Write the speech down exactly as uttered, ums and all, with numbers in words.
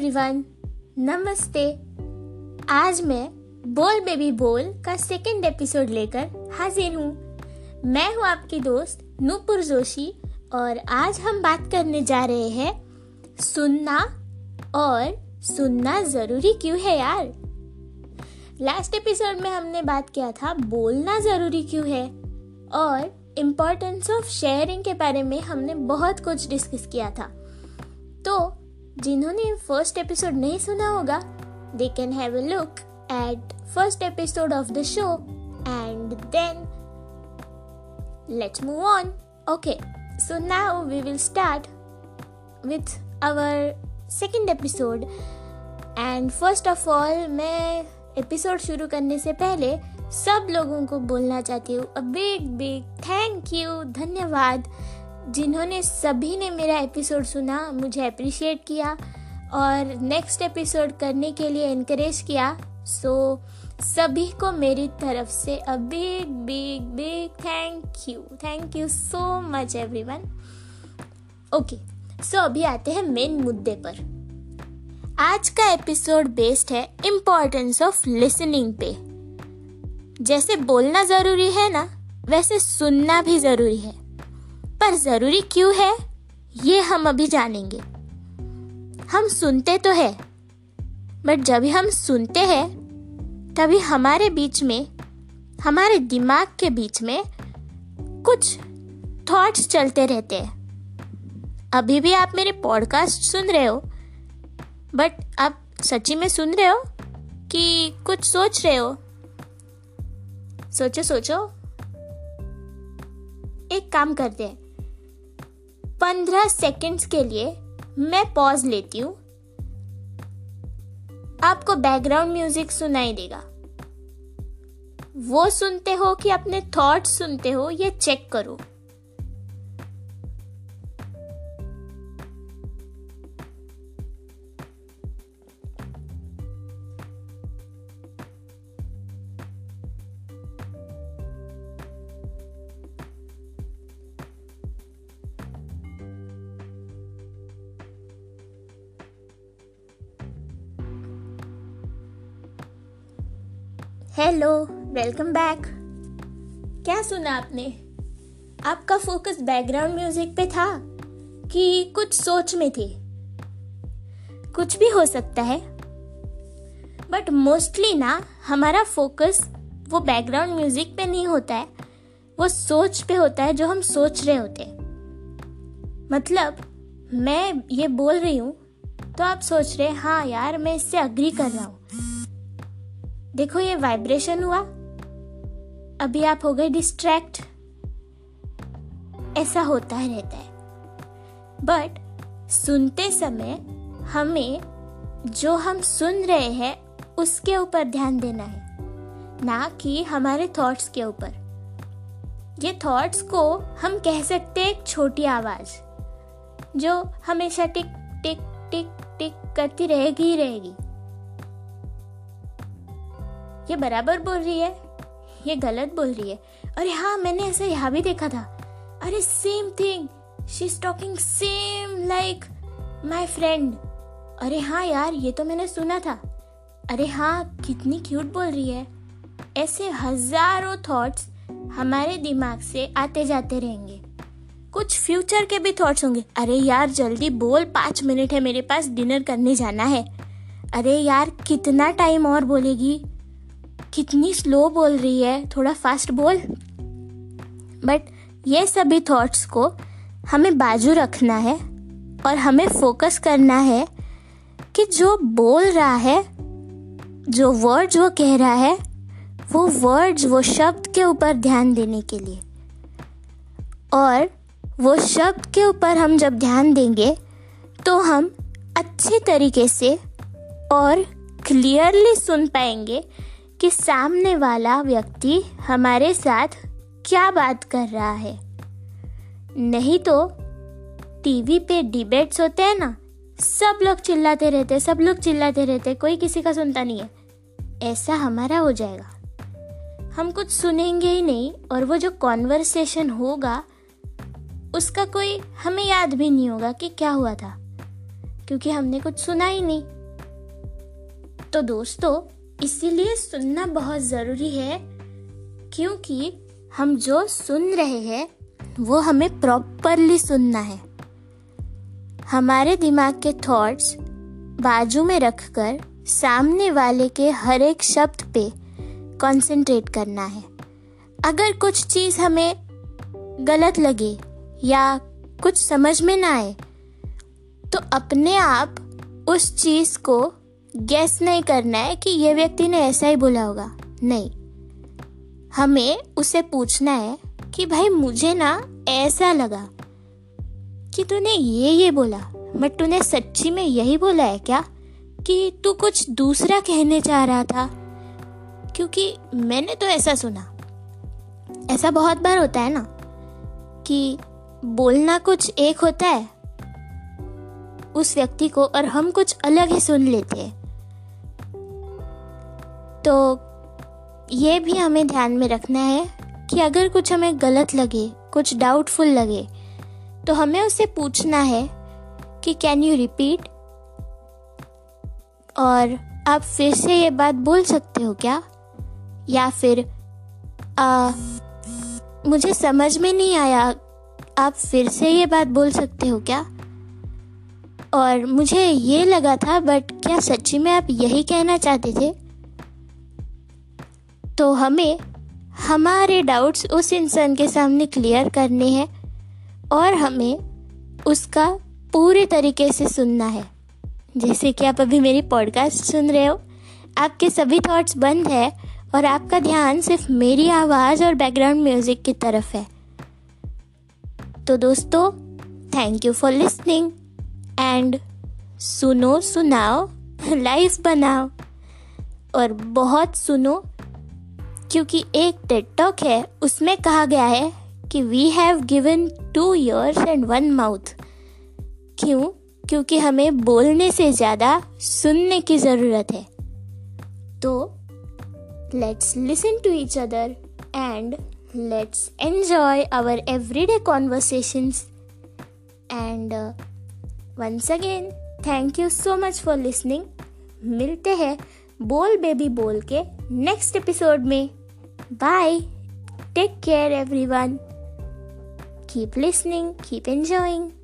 Everyone, नमस्ते। आज मैं बोल बेबी बोल का सेकंड एपिसोड लेकर हाजिर हूँ। मैं हूँ आपकी दोस्त नूपुर जोशी और आज हम बात करने जा रहे हैं सुनना, और सुनना ज़रूरी क्यों है यार। लास्ट एपिसोड में हमने बात किया था बोलना ज़रूरी क्यों है और इम्पोर्टेंस ऑफ शेयरिंग के बारे में हमने बहुत कुछ डिस्कस किया था। तो जिन्होंने फर्स्ट एपिसोड नहीं सुना होगा, they can have a look at first episode of the show and then let's move on. Okay, so now we will start with our second episode. And first of all, मैं episode शुरू करने से पहले सब लोगों को बोलना चाहती हूँ a big big thank you, धन्यवाद, जिन्होंने सभी ने मेरा एपिसोड सुना, मुझे अप्रिशिएट किया और नेक्स्ट एपिसोड करने के लिए इनकरेज किया। सो सभी को मेरी तरफ से a big big big thank you, thank you so much everyone. Okay, so अभी आते हैं मेन मुद्दे पर। आज का एपिसोड बेस्ड है इम्पोर्टेंस ऑफ लिसनिंग पे। जैसे बोलना ज़रूरी है ना, वैसे सुनना भी ज़रूरी है, पर ज़रूरी क्यों है ये हम अभी जानेंगे। हम सुनते तो है, बट जब हम सुनते हैं तभी हमारे बीच में, हमारे दिमाग के बीच में कुछ थॉट्स चलते रहते हैं। अभी भी आप मेरे पॉडकास्ट सुन रहे हो, बट आप सच्ची में सुन रहे हो कि कुछ सोच रहे हो? सोचो सोचो, एक काम करते हैं, पंद्रह सेकेंड्स के लिए मैं पॉज लेती हूँ। आपको बैकग्राउंड म्यूजिक सुनाई देगा, वो सुनते हो कि अपने थॉट्स सुनते हो, ये चेक करो। Hello, welcome back. क्या सुना आपने? आपका फोकस बैकग्राउंड म्यूजिक पे था कि कुछ सोच में थे? कुछ भी हो सकता है, बट मोस्टली ना हमारा फोकस वो बैकग्राउंड म्यूजिक पे नहीं होता है, वो सोच पे होता है जो हम सोच रहे होते हैं। मतलब मैं ये बोल रही हूँ तो आप सोच रहे, हाँ यार मैं इससे अग्री कर रहा हूँ। देखो ये वाइब्रेशन हुआ, अभी आप हो गए डिस्ट्रैक्ट। ऐसा होता है रहता है। बट सुनते समय हमें जो हम सुन रहे हैं उसके ऊपर ध्यान देना है, ना कि हमारे थॉट्स के ऊपर। ये थॉट्स को हम कह सकते हैं एक छोटी आवाज जो हमेशा टिक टिक टिक टिक करती रहेगी ही रहेगी। ये बराबर बोल रही है, ये गलत बोल रही है। अरे हाँ, मैंने ऐसा यहाँ भी देखा था। अरे same thing, she is talking same like my friend. अरे हाँ यार, ये तो मैंने सुना था। अरे हाँ, कितनी क्यूट बोल रही है। ऐसे हजारों थॉट्स हमारे दिमाग से आते जाते रहेंगे। कुछ फ्यूचर के भी थॉट्स होंगे। अरे यार जल्दी बोल, पाँच मिनट है मेरे पास, डिनर करने जाना है। अरे यार कितना टाइम और बोलेगी, कितनी स्लो बोल रही है, थोड़ा फास्ट बोल। बट ये सभी थॉट्स को हमें बाजू रखना है और हमें फोकस करना है कि जो बोल रहा है, जो वर्ड्स वो कह रहा है, वो वर्ड्स, वो शब्द के ऊपर ध्यान देने के लिए। और वो शब्द के ऊपर हम जब ध्यान देंगे तो हम अच्छे तरीके से और क्लियरली सुन पाएंगे कि सामने वाला व्यक्ति हमारे साथ क्या बात कर रहा है। नहीं तो टीवी पे डिबेट्स होते हैं ना, सब लोग चिल्लाते रहते सब लोग चिल्लाते रहते कोई किसी का सुनता नहीं है। ऐसा हमारा हो जाएगा, हम कुछ सुनेंगे ही नहीं और वो जो कॉन्वर्सेशन होगा उसका कोई हमें याद भी नहीं होगा कि क्या हुआ था। क्योंकि हमने कुछ सुना ही नहीं। तो दोस्तों, इसीलिए सुनना बहुत ज़रूरी है, क्योंकि हम जो सुन रहे हैं वो हमें प्रॉपरली सुनना है। हमारे दिमाग के थॉट्स बाजू में रखकर सामने वाले के हर एक शब्द पे कंसंट्रेट करना है। अगर कुछ चीज़ हमें गलत लगे या कुछ समझ में ना आए तो अपने आप उस चीज़ को गेस नहीं करना है कि ये व्यक्ति ने ऐसा ही बोला होगा। नहीं, हमें उसे पूछना है कि भाई मुझे ना ऐसा लगा कि तूने ये ये बोला, बट तूने सच्ची में यही बोला है क्या, कि तू कुछ दूसरा कहने चाह रहा था? क्योंकि मैंने तो ऐसा सुना। ऐसा बहुत बार होता है ना कि बोलना कुछ एक होता है उस व्यक्ति को और हम कुछ अलग ही सुन लेते हैं। तो ये भी हमें ध्यान में रखना है कि अगर कुछ हमें गलत लगे, कुछ डाउटफुल लगे, तो हमें उसे पूछना है कि कैन यू रिपीट, और आप फिर से ये बात बोल सकते हो क्या, या फिर आ, मुझे समझ में नहीं आया, आप फिर से ये बात बोल सकते हो क्या, और मुझे ये लगा था बट क्या सच्ची में आप यही कहना चाहते थे? तो हमें हमारे डाउट्स उस इंसान के सामने क्लियर करने हैं और हमें उसका पूरे तरीके से सुनना है। जैसे कि आप अभी मेरी पॉडकास्ट सुन रहे हो, आपके सभी थॉट्स बंद है और आपका ध्यान सिर्फ मेरी आवाज़ और बैकग्राउंड म्यूज़िक की तरफ है। तो दोस्तों, thank you for listening and सुनो, सुनाओ, लाइफ बनाओ और बहुत सुनो, क्योंकि एक टेड टॉक है उसमें कहा गया है कि we have given two ears and one mouth. क्यों? क्योंकि हमें बोलने से ज़्यादा सुनने की ज़रूरत है। तो let's listen to each other and let's enjoy our everyday conversations. And Once again, thank you so much for listening. मिलते हैं बोल बेबी बोल के नेक्स्ट एपिसोड में। Bye. Take care everyone. Keep listening, keep enjoying.